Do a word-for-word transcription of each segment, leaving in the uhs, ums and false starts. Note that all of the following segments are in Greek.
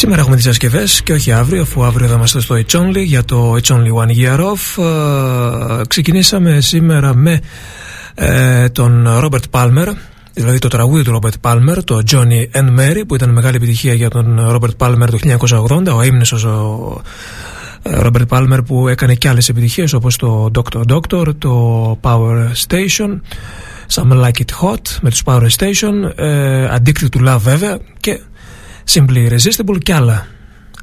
Σήμερα έχουμε τις ασκευές και όχι αύριο, αφού αύριο θα είμαστε στο It's Only για το It's Only One Year Off. Ε, ξεκινήσαμε σήμερα με ε, τον Robert Palmer, δηλαδή το τραγούδι του Robert Palmer, το Johnny and Mary, που ήταν μεγάλη επιτυχία για τον Robert Palmer το χίλια εννιακόσια ογδόντα, ο ύμνησος ο Robert Palmer, που έκανε και άλλες επιτυχίες όπως το Doctor Doctor, το Power Station, Some Like It Hot με τους Power Station, ε, Addicted to Love βέβαια και Simply Irresistible κι άλλα.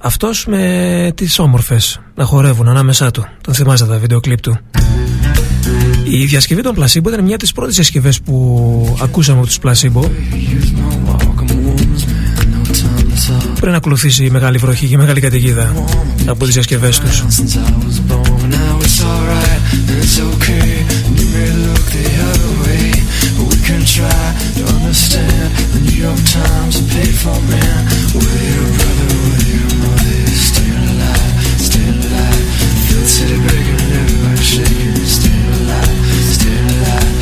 Αυτός με τις όμορφες να χορεύουν ανάμεσά του. Τον θυμάστε τα βίντεο κλιπ του. Η διασκευή των Placebo ήταν μια από τις πρώτες διασκευές που ακούσαμε από τους Placebo, πριν ακολουθήσει η μεγάλη βροχή και η μεγάλη καταιγίδα από τις διασκευές τους. Can try to understand the New York Times and paid for man. Will your brother, will your mother staying alive, staying alive? Feel the city breaking and everybody shaking. Staying alive, staying alive.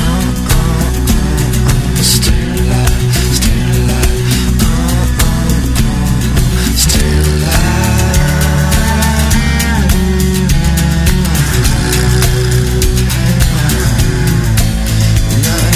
I'm, I'm, I'm, I'm staying alive, staying alive. I'm, I'm, I'm staying alive. Night.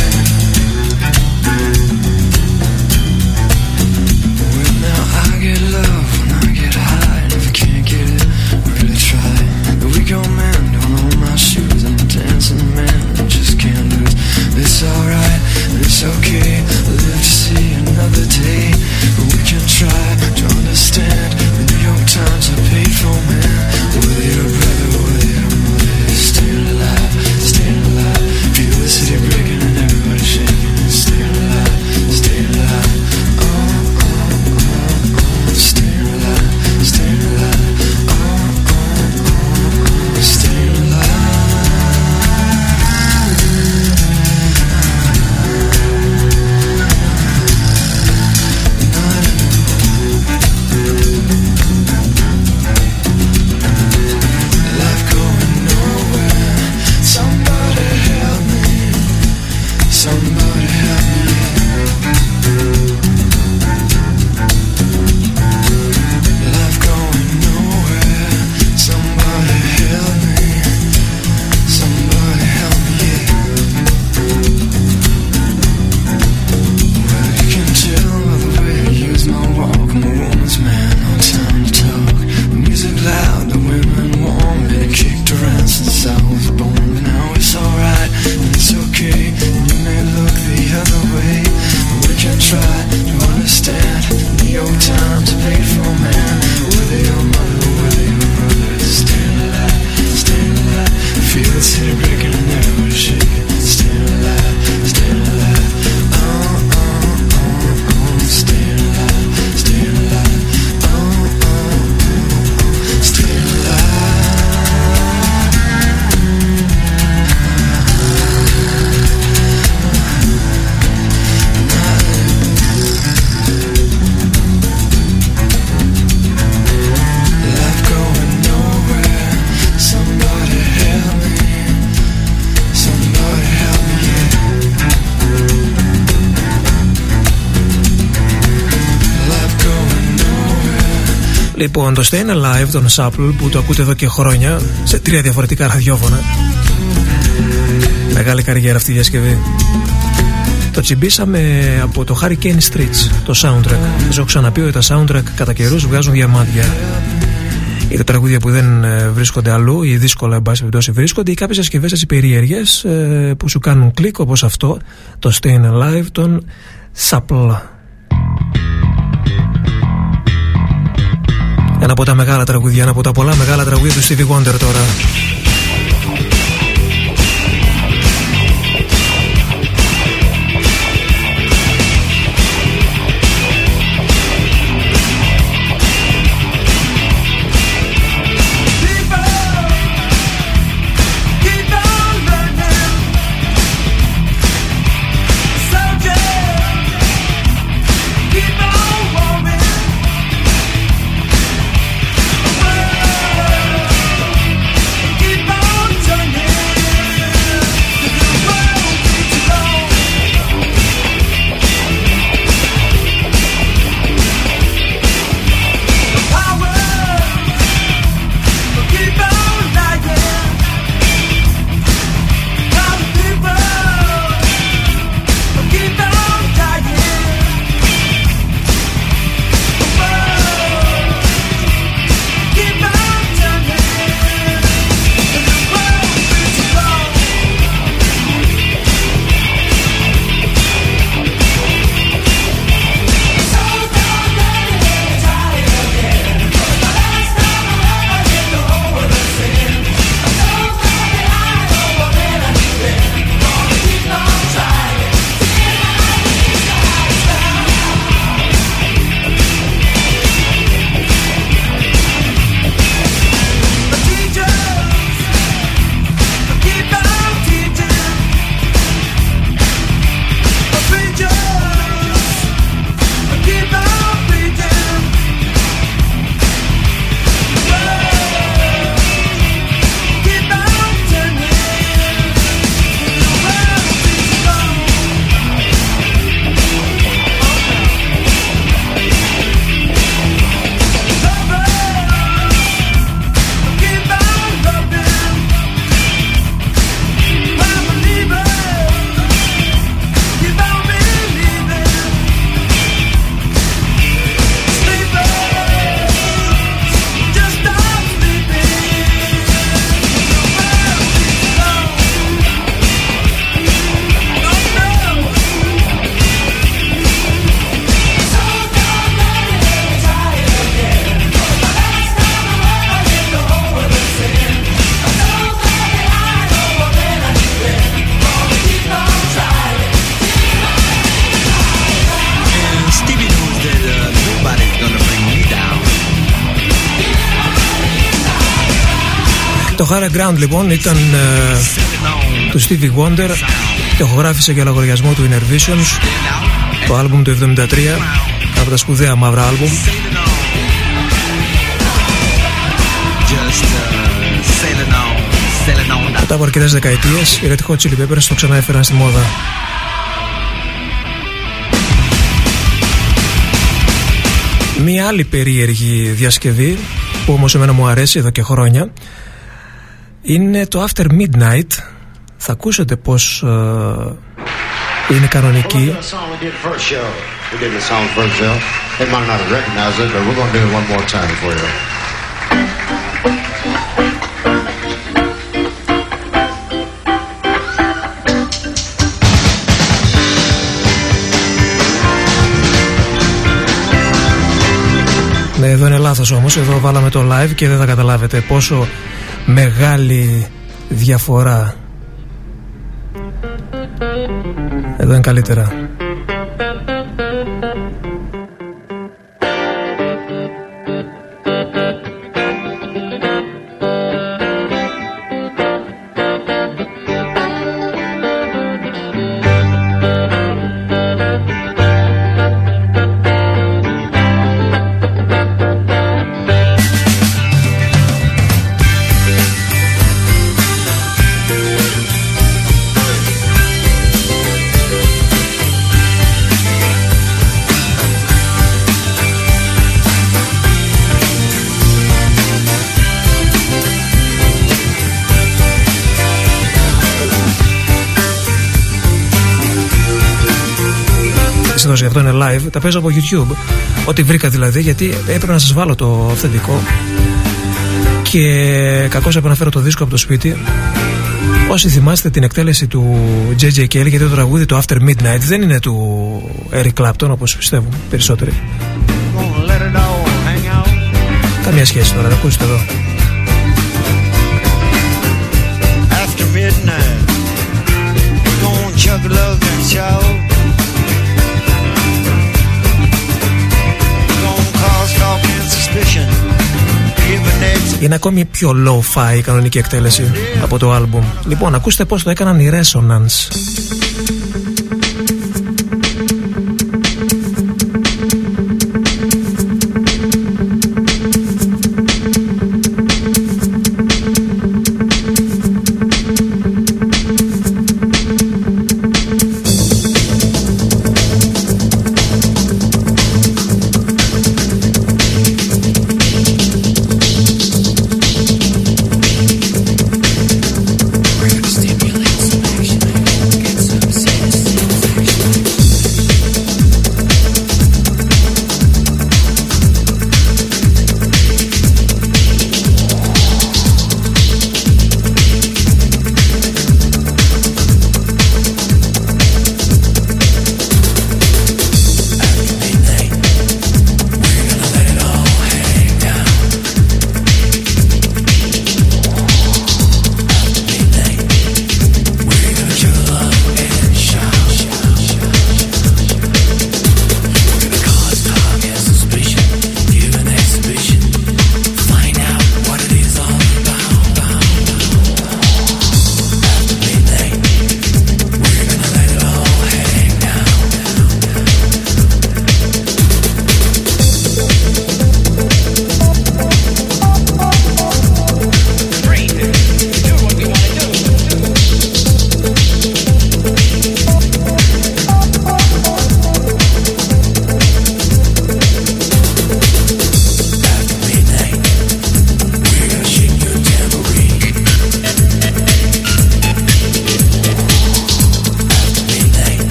Λοιπόν, το Stayin' Alive των Supple, που το ακούτε εδώ και χρόνια σε τρία διαφορετικά ραδιόφωνα. Μεγάλη καριέρα αυτή η διασκευή. Το τσιμπήσαμε από το Hurricane Streets, το soundtrack. Σας έχω ξαναπεί ότι τα soundtrack κατά καιρούς βγάζουν διαμάντια. Ή τα τραγούδια που δεν βρίσκονται αλλού, ή δύσκολα εν πάση περιπτώσει βρίσκονται, ή κάποιες διασκευές έτσι περίεργες που σου κάνουν κλικ, όπως αυτό, το Stayin' Alive των Supple. Ένα από τα μεγάλα τραγούδια, ένα από τα πολλά μεγάλα τραγούδια του Stevie Wonder τώρα. Keep Το Higher Ground λοιπόν ήταν ε, του Stevie Wonder. Το ηχογράφησε για λογαριασμό του Inner Visions. Το άλμπουμ του εβδομήντα τρία, από τα σπουδαία μαύρα άλμπουμ. Μετά από αρκετές δεκαετίες, οι Red Hot Chili Peppers το ξανά έφεραν στη μόδα. Μία άλλη περίεργη διασκευή που όμως εμένα μου αρέσει εδώ και χρόνια είναι το After Midnight. Θα ακούσετε πως ε, είναι κανονική. Ναι, εδώ είναι λάθος όμως, εδώ βάλαμε το live και δεν θα καταλάβετε πόσο μεγάλη διαφορά. Εδώ είναι καλύτερα. Γι' αυτό είναι live, τα παίζω από YouTube, ό,τι βρήκα δηλαδή, γιατί έπρεπε να σας βάλω το αυθεντικό και κακώς επαναφέρω το δίσκο από το σπίτι. Όσοι θυμάστε την εκτέλεση του τζέι τζέι Kelly, γιατί το τραγούδι του After Midnight δεν είναι του Eric Clapton όπως πιστεύουν περισσότεροι. Καμία σχέση τώρα, τα ακούσετε εδώ. After midnight, don't chug love and shout. Είναι ακόμη πιο low-fi η κανονική εκτέλεση από το άλμπουμ. Λοιπόν, ακούστε πώς το έκαναν οι Resonance.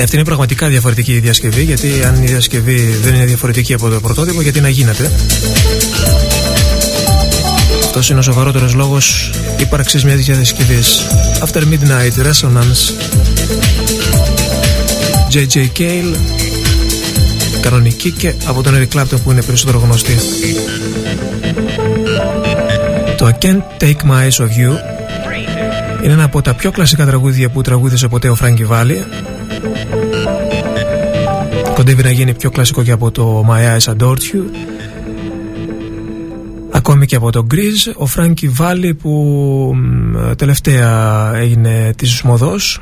Ναι, αυτή είναι πραγματικά διαφορετική η διασκευή, γιατί αν η διασκευή δεν είναι διαφορετική από το πρωτότυπο, γιατί να γίνεται. Αυτός είναι ο σοβαρότερος λόγος ύπαρξης μιας διασκευής. After Midnight Resonance, τζέι τζέι Cale, κανονική και από τον Eric Clapton που είναι περισσότερο γνωστή. Το I Can't Take My Eyes Off You είναι ένα από τα πιο κλασικά τραγούδια που τραγούδισε ποτέ ο Frankie Valli. Κοντεύει να γίνει πιο κλασικό και από το My Eyes Adored You, ακόμη και από το Grease. Ο Frankie Valli που τελευταία έγινε της μοδός,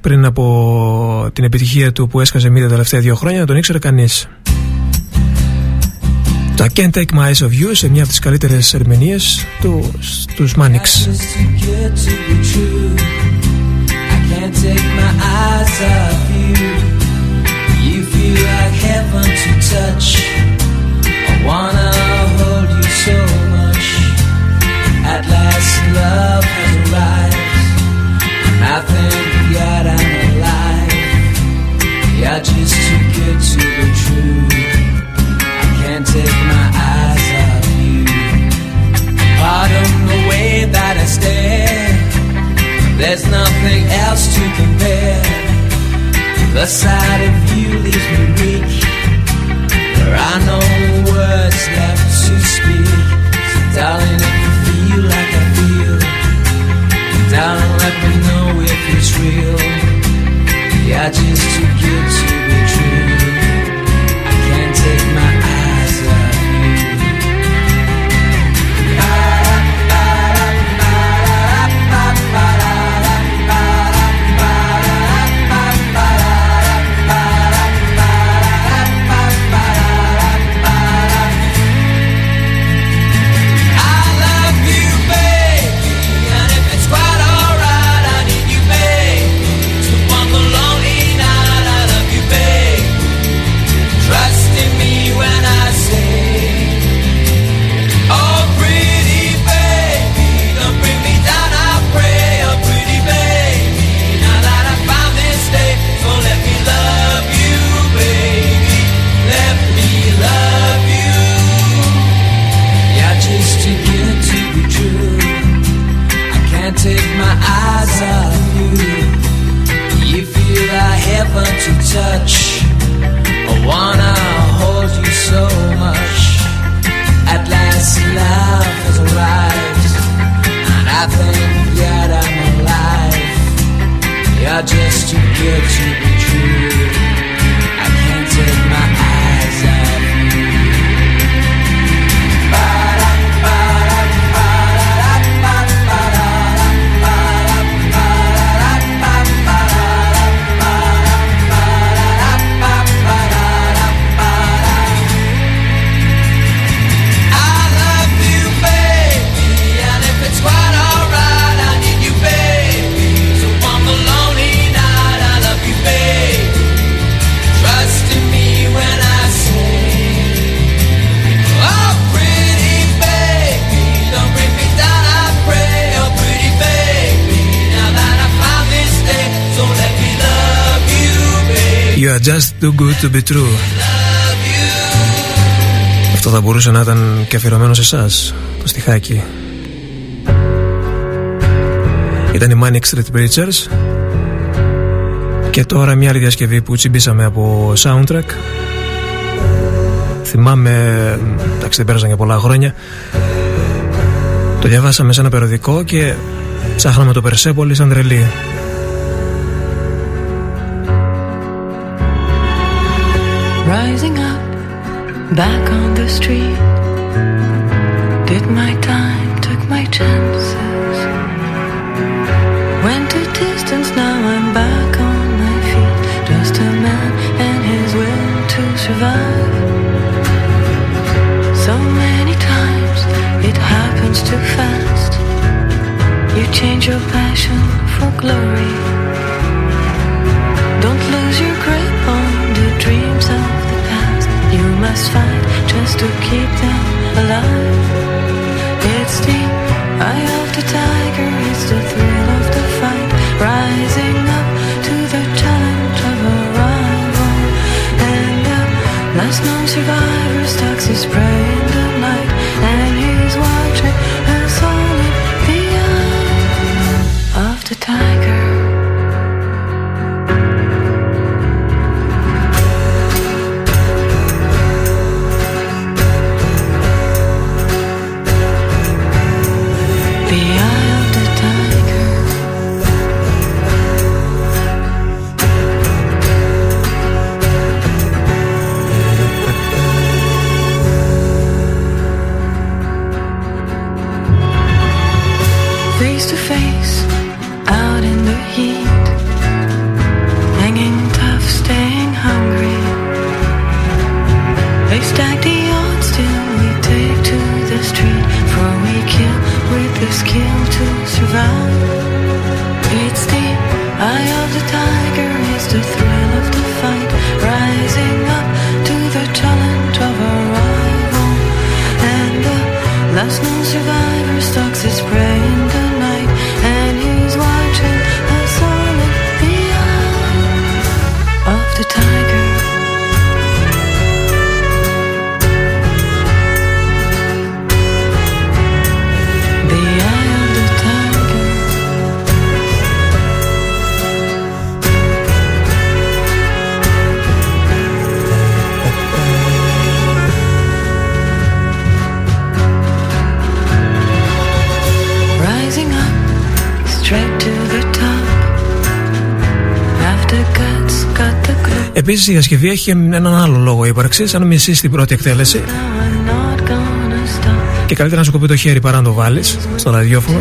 πριν από την επιτυχία του που έσκασε μύτη τα τελευταία δύο χρόνια, να τον ήξερε κανείς. Το I Can't Take My Eyes Off You, σε μια από τις καλύτερες ερμηνείες του, στους Manics. You're just too good to be true. I can't take my eyes off you. Pardon the way that I stare. There's nothing else to compare. The sight of you leaves me weak. There are no words left to speak. So darling, if you feel like I feel, darling, let me know if it's real. Yeah, just too good to be true. I can't take my eyes off you. I love you, baby, and if it's quite alright, I need you, babe, to walk along. Trust in me when I say, oh pretty baby, don't bring me down, I pray. Oh pretty baby, now that I found this day, so let me love you, baby, let me love you. Yeah, just too good to be true. I can't take my eyes off you. You feel like heaven to touch. Wanna hold you so much. At last love has arrived, and I think that I'm alive. You're just too good to be true. I can't take my eyes off you. You are just too good to be true. Αυτό θα μπορούσε να ήταν και αφιερωμένο σε εσάς, το στιχάκι. Ήταν η Manic Street Preachers. Και τώρα μια άλλη διασκευή που τσιμπήσαμε από soundtrack. Θυμάμαι, εντάξει δεν πέρασαν και πολλά χρόνια, το διαβάσαμε σε ένα περιοδικό και ψάχναμε το Persepolis σαν τρελή. Rising up, back on the street, did my time, took my chances. Went a distance, now I'm back on my feet. Just a man and his will to survive. So many times it happens too fast. You change your passion for glory. Don't lose your grip on the dreams of the past. You must fight just to keep them alive. It's the eye of the tiger, it's the thrill of the fight. Rising up to the challenge of a Επίσης η διασκευή έχει έναν άλλο λόγο ύπαρξης. Αν μισείς την πρώτη εκτέλεση, και καλύτερα να σου κοπεί το χέρι παρά να το βάλεις στο ραδιόφωνο,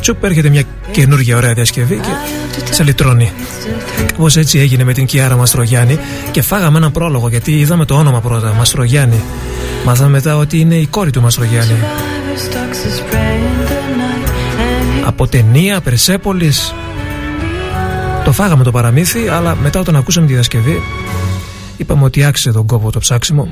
τσουπ, έρχεται μια καινούργια ωραία διασκευή και σε λυτρώνει. Κάπως έτσι έγινε με την Κιάρα Μαστρογιάννη, και φάγαμε έναν πρόλογο γιατί είδαμε το όνομα πρώτα, Μαστρογιάννη. Μάθαμε μετά ότι είναι η κόρη του Μαστρογιάννη. Από ταινία Περσέπολης. Το φάγαμε το παραμύθι, αλλά μετά όταν ακούσαμε τη διασκευή είπαμε ότι άξιζε τον κόπο το ψάξιμο.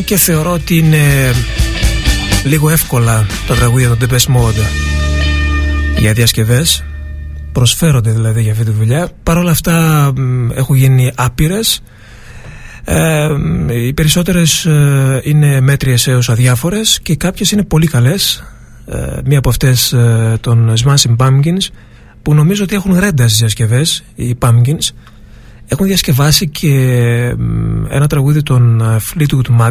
αν και θεωρώ ότι είναι λίγο εύκολα τα τραγούδια των Depeche Mode για διασκευές, προσφέρονται δηλαδή για αυτή τη δουλειά, παρόλα αυτά έχουν γίνει άπειρες. Ε, οι περισσότερες ε, είναι μέτριες έως αδιάφορες και κάποιες είναι πολύ καλές. ε, Μία από αυτές ε, των Smashing Pumpkins, που νομίζω ότι έχουν ρέντα στις διασκευές. Οι Pumpkins έχουν διασκευάσει και ε, ένα τραγούδι των Fleetwood Mac,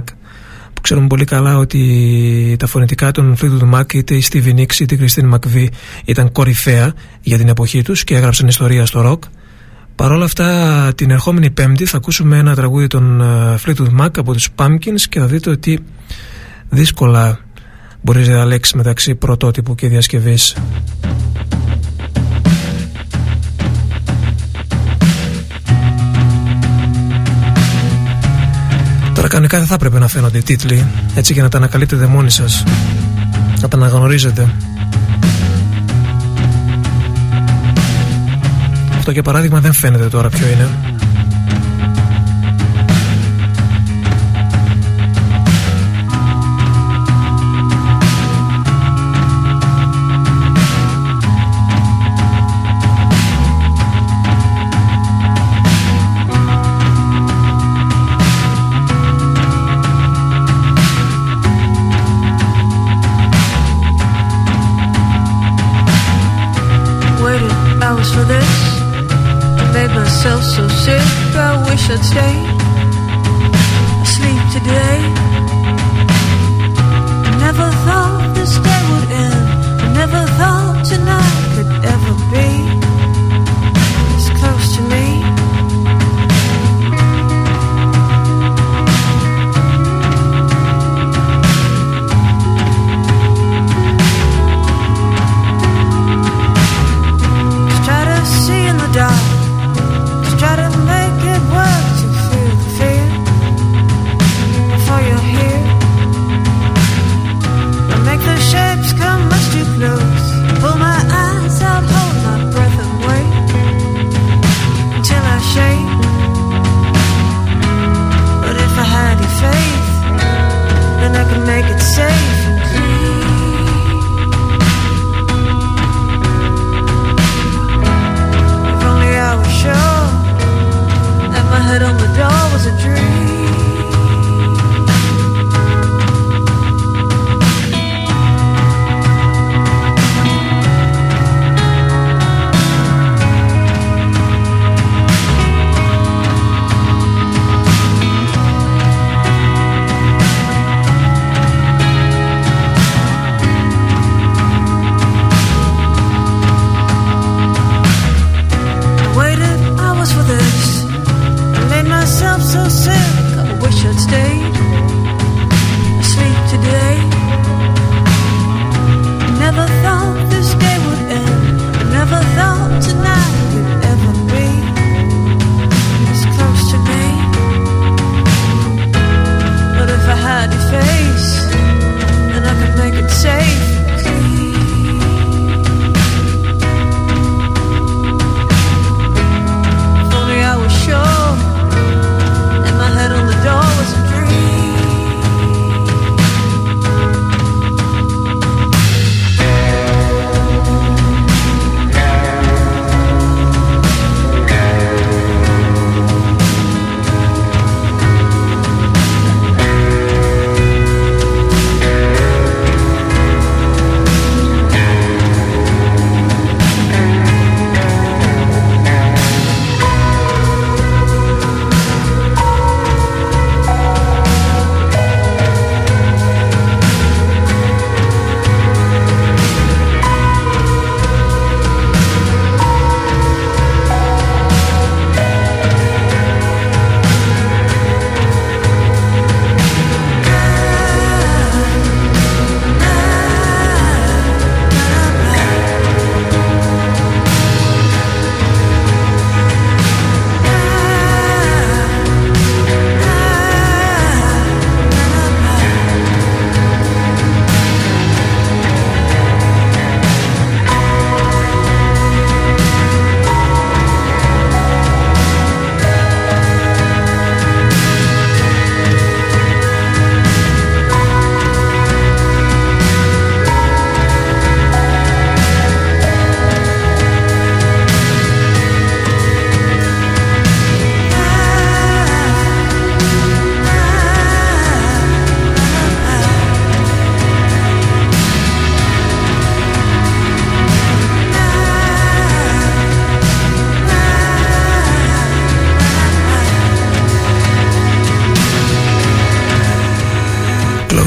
που ξέρουμε πολύ καλά ότι τα φωνητικά των Fleetwood Mac, είτε η Stevie Nicks είτε η Christine McVie, ήταν κορυφαία για την εποχή τους και έγραψαν ιστορία στο ροκ. Παρ' όλα αυτά, την ερχόμενη Πέμπτη θα ακούσουμε ένα τραγούδι των Fleetwood Mac από τους Pumpkins και θα δείτε ότι δύσκολα μπορείς να διαλέξεις μεταξύ πρωτότυπου και διασκευής. Τώρα κανονικά δεν θα πρέπει να φαίνονται οι τίτλοι, έτσι, για να τα ανακαλύπτετε μόνοι σας, να τα αναγνωρίζετε. Αυτό για παράδειγμα δεν φαίνεται τώρα ποιο είναι. So sick, I wish I'd stay asleep today. I never thought this day would end. I never thought tonight could ever be this close to me. Just try to see in the dark. Try to make it work to feel the fear before you're here. Don't make the shapes come much too close.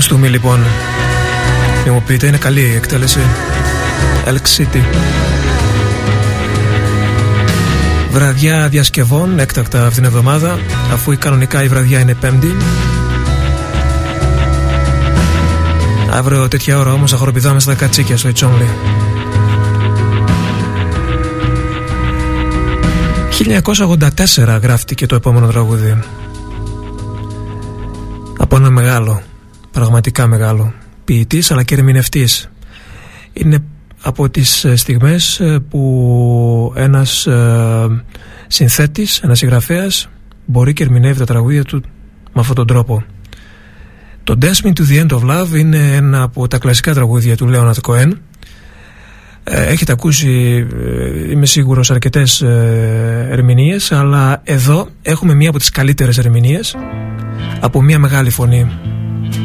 Χρυστούμη λοιπόν. Μην μου πείτε, είναι καλή η εκτέλεση. Elk City. Βραδιά διασκευών έκτακτα αυτήν την εβδομάδα, αφού η κανονικά η βραδιά είναι Πέμπτη. Αύριο τέτοια ώρα όμως θα χοροπηδάμε στα κατσίκια στο It's Only. χίλια εννιακόσια ογδόντα τέσσερα γράφτηκε το επόμενο τραγούδι. Από ένα μεγάλο, πραγματικά μεγάλο ποιητής αλλά και ερμηνευτής. Είναι από τις στιγμές που ένας ε, συνθέτης, ένας συγγραφέας μπορεί και ερμηνεύει τα τραγούδια του με αυτόν τον τρόπο. Το Dance Me to the End of Love είναι ένα από τα κλασικά τραγούδια του Λέοναρντ Κοέν. Ε, έχετε ακούσει, ε, είμαι σίγουρος, αρκετές ε, ερμηνείες, αλλά εδώ έχουμε μία από τις καλύτερες ερμηνείες από μία μεγάλη φωνή. Dance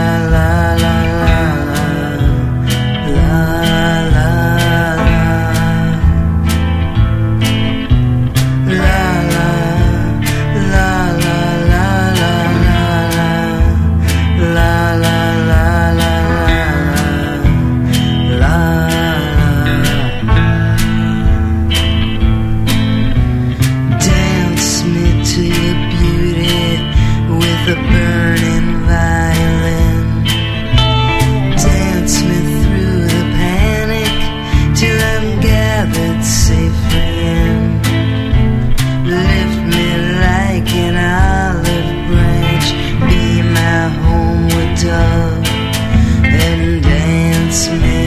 me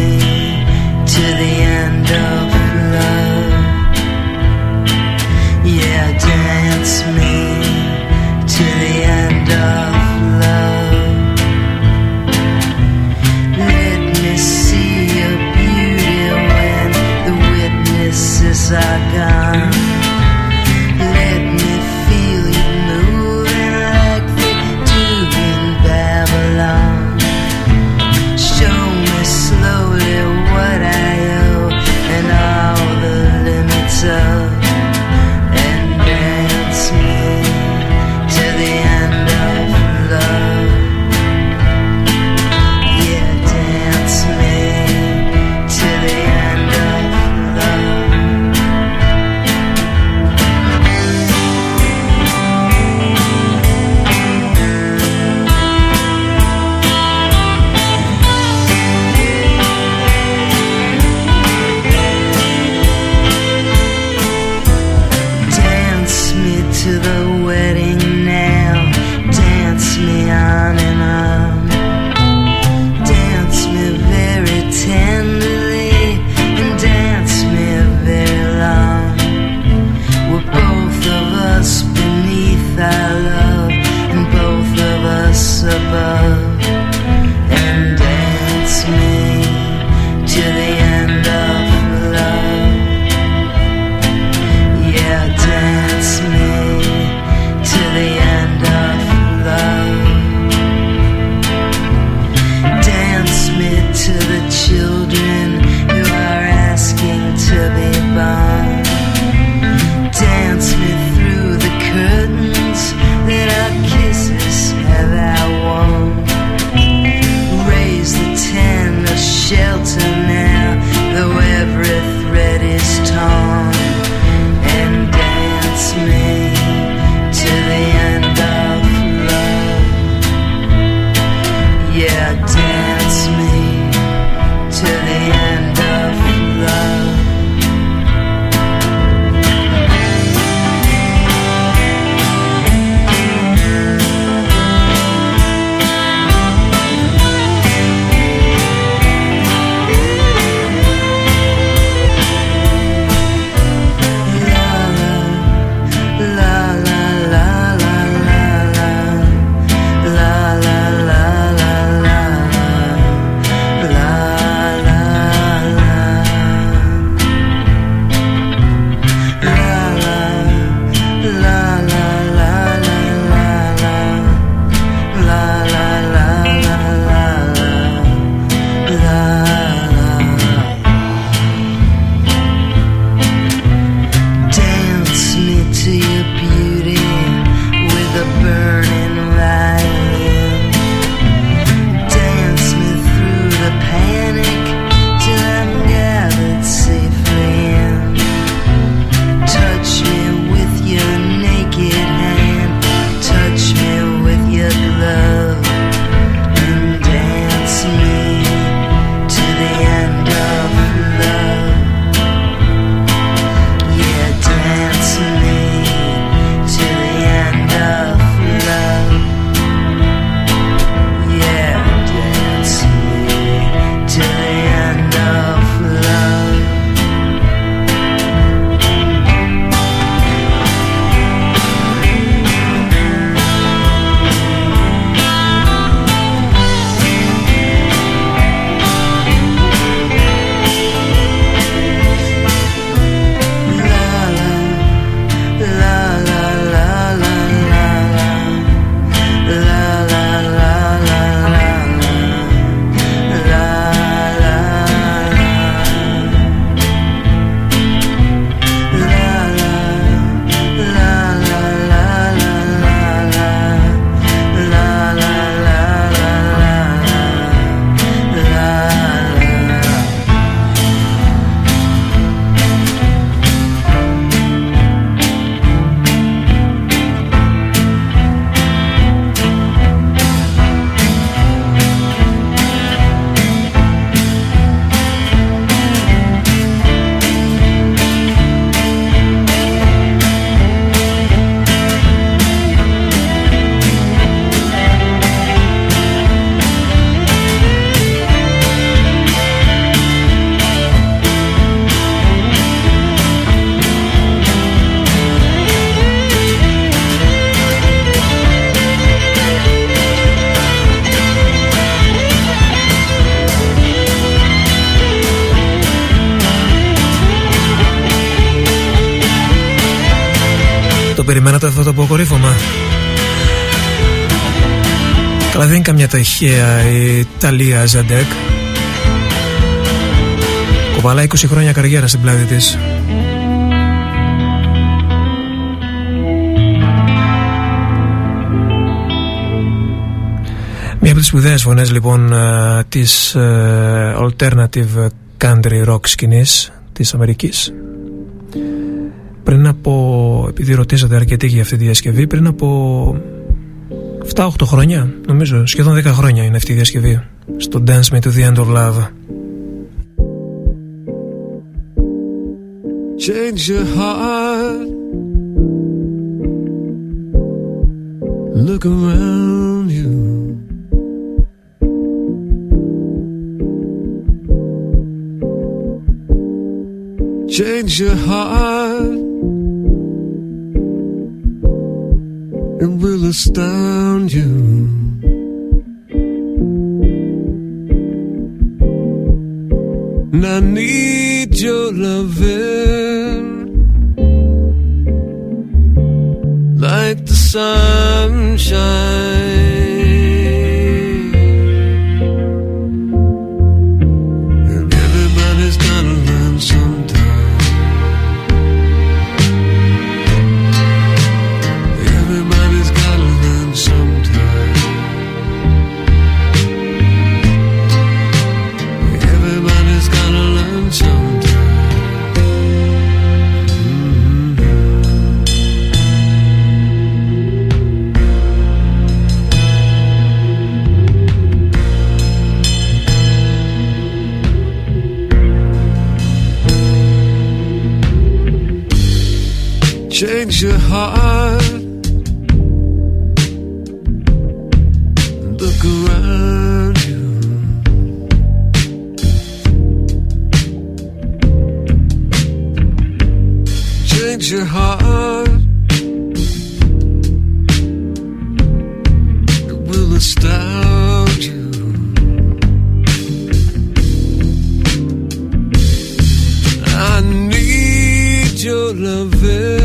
to the end of love. Το περιμένατε αυτό το αποκορύφωμα? Αλλά δεν είναι καμιά ταχεία η Ταλία Ζαντέκ. Κουβαλά είκοσι χρόνια καριέρα στην πλάτη της. Μία από τις σπουδαίες φωνές λοιπόν της alternative country rock σκηνής της Αμερικής. Πριν από, επειδή ρωτήσατε αρκετοί για αυτή τη διασκευή, πριν από επτά οκτώ χρόνια, νομίζω, σχεδόν δέκα χρόνια είναι αυτή η διασκευή, στο Dance Me to the End of Love. Change your heart, look around you, change your heart, it will astound you. And I need your loving like the sunshine. And everybody's gonna learn someday. Change your heart, look around you, change your heart, it will astound you. I need your loving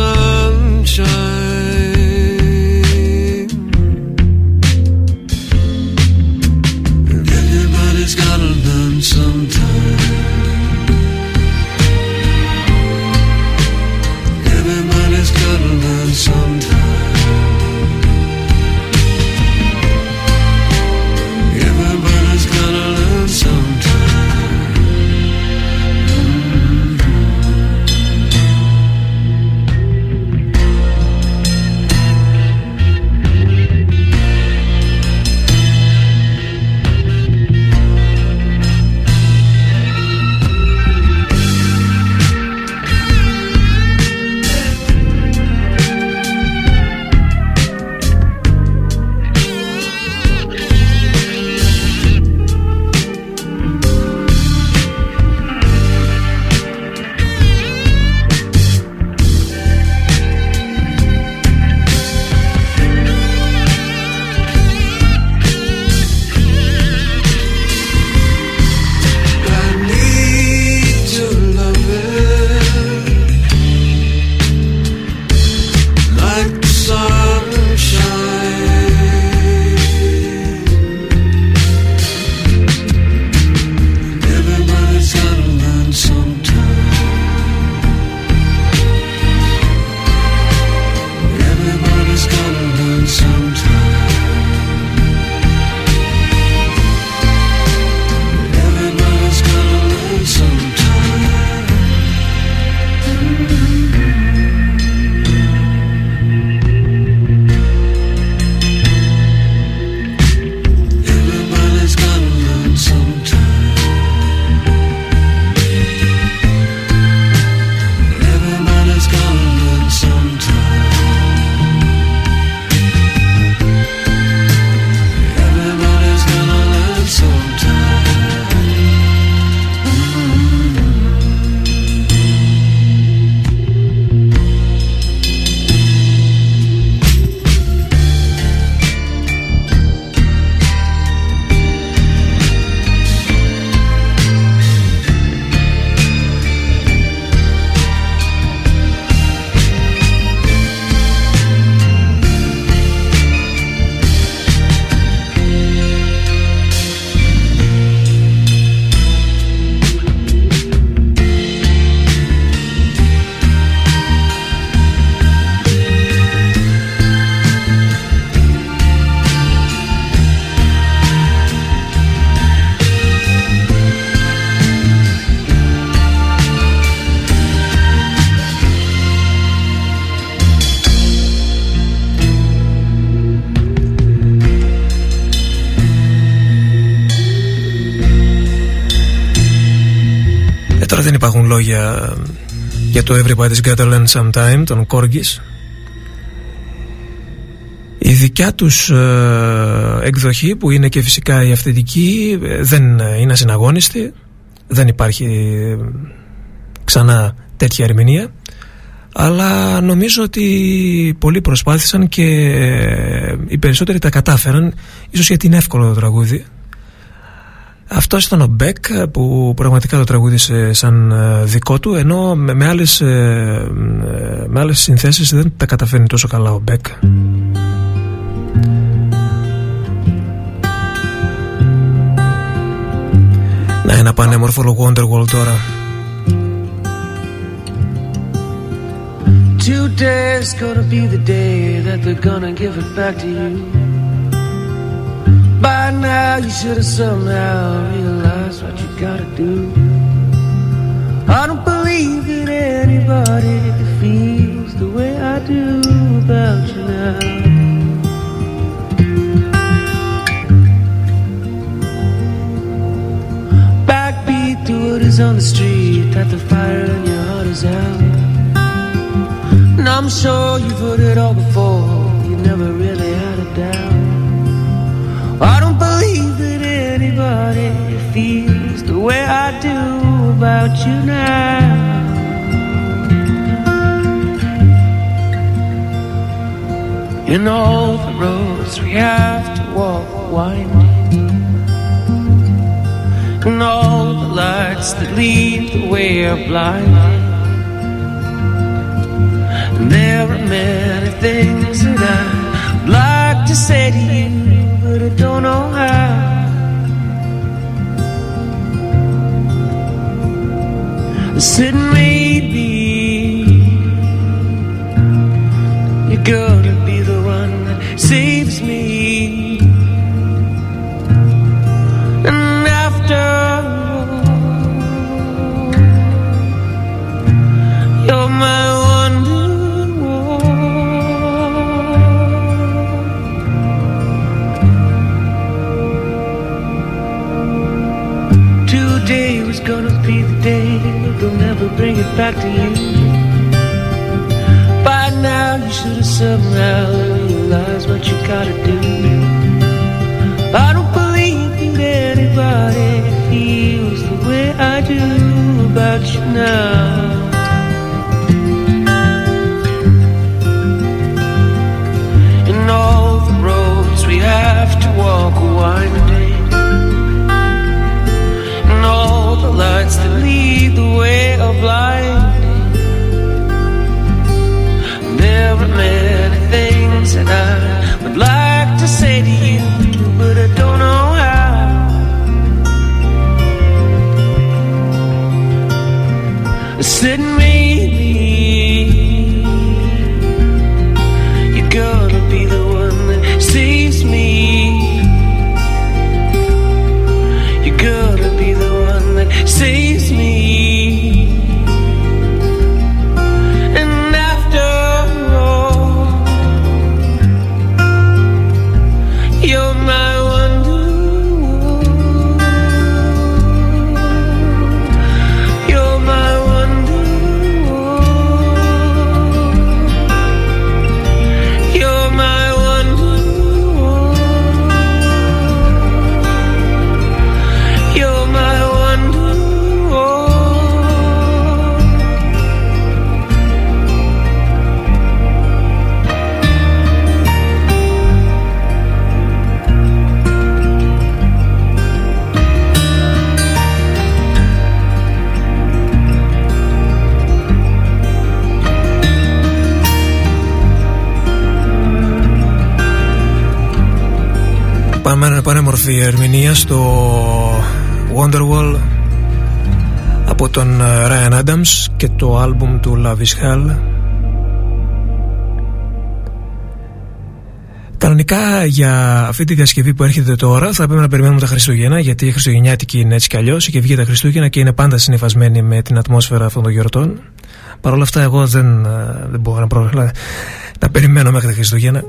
sunshine. Everybody's gotta learn sometime. Everybody's gotta learn sometime. Τώρα δεν υπάρχουν λόγια για το Everybody's Gotta Learn Sometime των Corgis. Η δικιά τους ε, εκδοχή, που είναι και φυσικά η αυθεντική, δεν είναι ασυναγώνιστη. Δεν υπάρχει ε, ξανά τέτοια ερμηνεία. Αλλά νομίζω ότι πολλοί προσπάθησαν και οι περισσότεροι τα κατάφεραν, ίσως γιατί είναι εύκολο το τραγούδι. Αυτός ήταν ο Μπέκ που πραγματικά το τραγούδισε σαν δικό του, ενώ με άλλες, με άλλες συνθέσεις δεν τα καταφέρνει τόσο καλά ο Μπέκ. Να, ένα πανέμορφο Wonderwall τώρα. Today's gonna be the day that they're gonna give it back to you. By now you should have somehow realized what you gotta do. I don't believe in anybody that feels the way I do about you now. Backbeat, the word is on the street that the fire in your heart is out. And I'm sure you've heard it all before, you never really had a doubt. I don't believe that anybody feels the way I do about you now. In all the roads we have to walk are winding, and all the lights that lead the way are blinding. There are many things that I'd like to say to you, but I don't know how. Said maybe you're gonna be the one that saves me. And after all, you're my gonna be the day they'll never bring it back to you. By now you should have somehow realized what you gotta do. I don't believe that anybody feels the way I do about you now. And all the roads we have to walk are winding, and all the lights that lead the way are blinding. There are many things that I would like to say to you, but I don't know how. I said maybe you're gonna be the one that saves me. Gonna be the one that saves me. And after all, you're my wonderwall. You're my wonderwall. You're my με έναν πανέμορφη ερμηνεία στο Wonderwall από τον Ryan Adams και το άλμπουμ του Love is Hell. Κανονικά για αυτή τη διασκευή που έρχεται τώρα θα πρέπει να περιμένουμε τα Χριστούγεννα, γιατί η Χριστουγεννιάτικη είναι έτσι κι αλλιώς, είχε βγει τα Χριστούγεννα και είναι πάντα συνυφασμένη με την ατμόσφαιρα αυτών των γιορτών. Παρ' όλα αυτά εγώ δεν, δεν μπορώ να, προ... να περιμένω μέχρι τα Χριστούγεννα.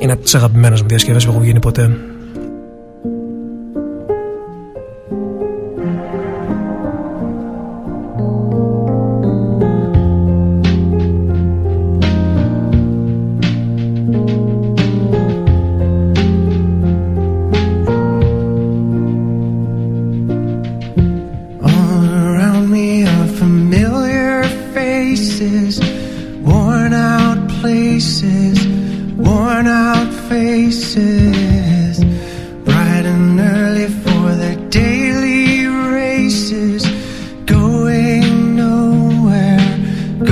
Είναι από τις αγαπημένες μου διασκευές που έχουν γίνει ποτέ. places, worn out faces, bright and early for the daily races, going nowhere,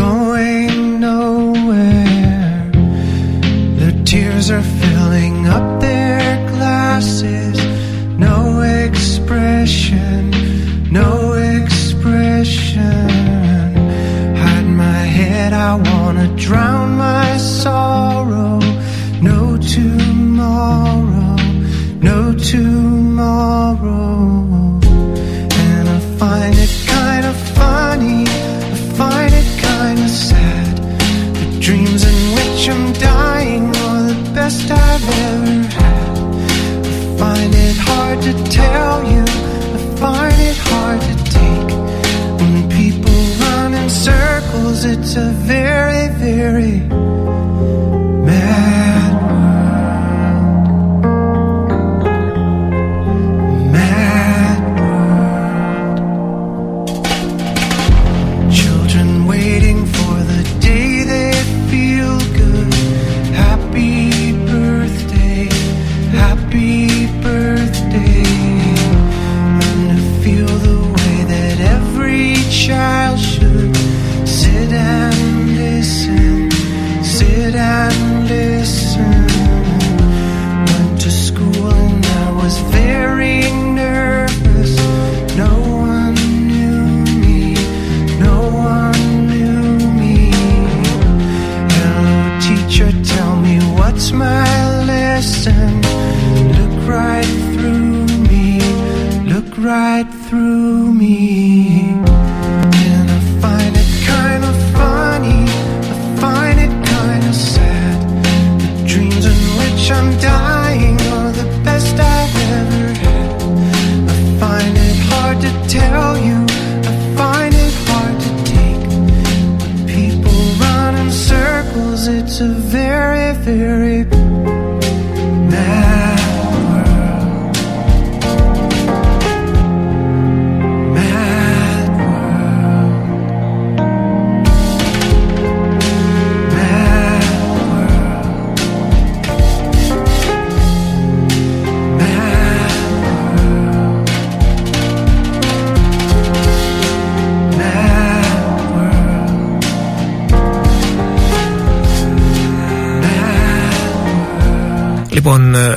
going nowhere. Their tears are filling up their glasses, no expression, no expression. Hide my head, I wanna drown my sorrow. No tomorrow, no tomorrow. And I find it kinda funny, I find it kinda sad, the dreams in which I'm dying are the best I've ever had. I find it hard to tell you, I find it hard to take, when people run in circles, it's a very, very mad.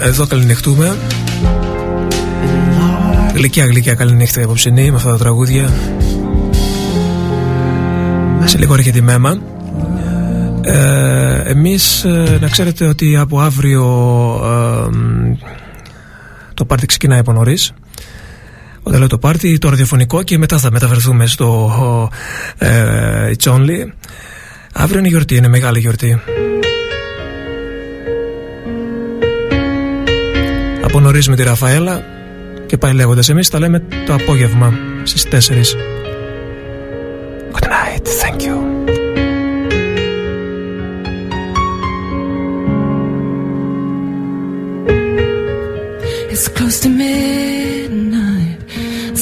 Εδώ καληνυχτούμε. Γλυκιά γλυκιά καληνύχτα η απόψινή με αυτά τα τραγούδια. Σε λίγο έρχεται η Μέμα. ε, Εμείς ε, να ξέρετε ότι από αύριο ε, το πάρτι ξεκινάει από νωρίς. Όταν λέω το πάρτι, το ραδιοφωνικό, και μετά θα μεταφερθούμε στο ε, It's Only. Αύριο είναι γιορτή, είναι μεγάλη γιορτή. Από νωρίς με τη Ραφαέλα και πάει λέγοντας. Εμείς τα λέμε το απόγευμα στις τέσσερις. Good night, thank you. It's close to midnight.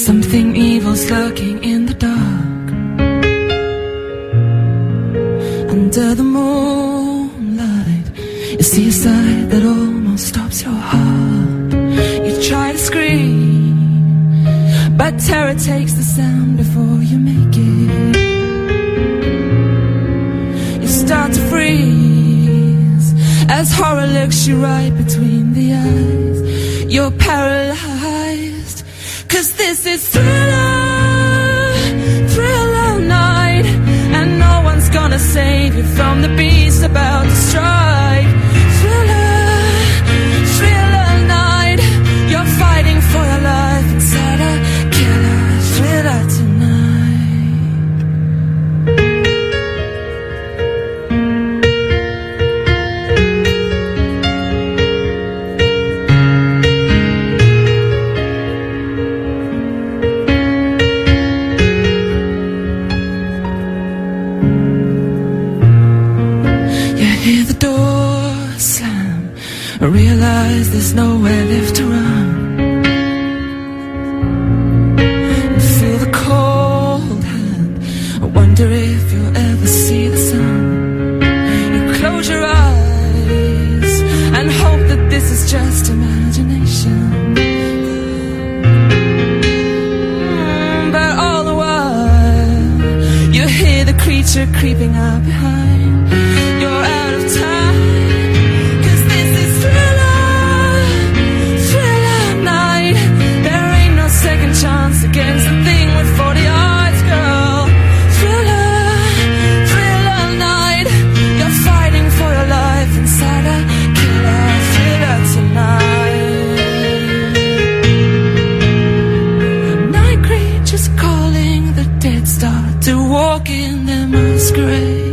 Something evil's lurking in the dark. Under the moonlight, you see a sight that almost stops your heart. Try to scream, but terror takes the sound before you make it. You start to freeze as horror looks you right between the eyes. You're paralyzed, cause this is thriller, thriller night. And no one's gonna save you from the beast about to strike. Thriller, thriller night. You're fighting for your life inside a killer thriller tonight. You hear the door slam, realize there's nowhere left to run. Wonder if you'll ever see the sun. You close close your eyes and hope that this is just imagination. Mm, but all the while, you hear the creature creeping up behind. You're out of time, 'cause this is thriller, thriller night. There ain't no second chance against the thing with forty odds, girl. Thriller, thriller night. You're fighting for your life inside a killer thriller tonight. Night creatures calling, the dead start to walk in their masquerade.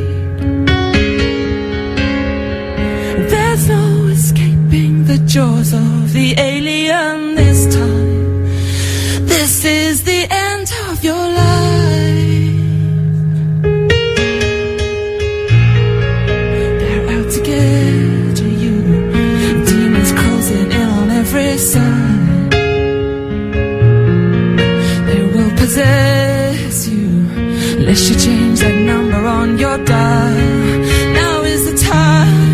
Jaws of the alien this time. This is the end of your life. They're out to get you. Demons closing in on every side. They will possess you unless you change that number on your dial. Now is the time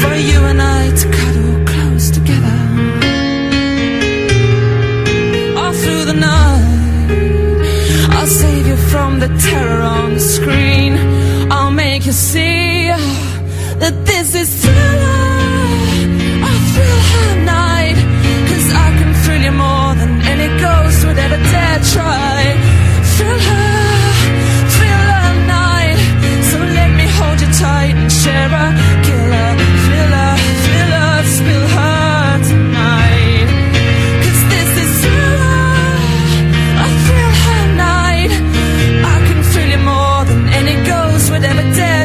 for you and I to come. From the terror on the screen, I'll make you see that this is thriller, a thriller night. 'Cause I can thrill you more than any ghost would ever dare try. Thriller, thriller night. So let me hold you tight and share a killer, thriller, thriller spill her tonight.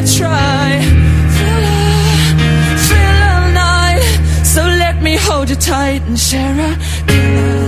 Try thriller, thriller night. So let me hold you tight and share a killer.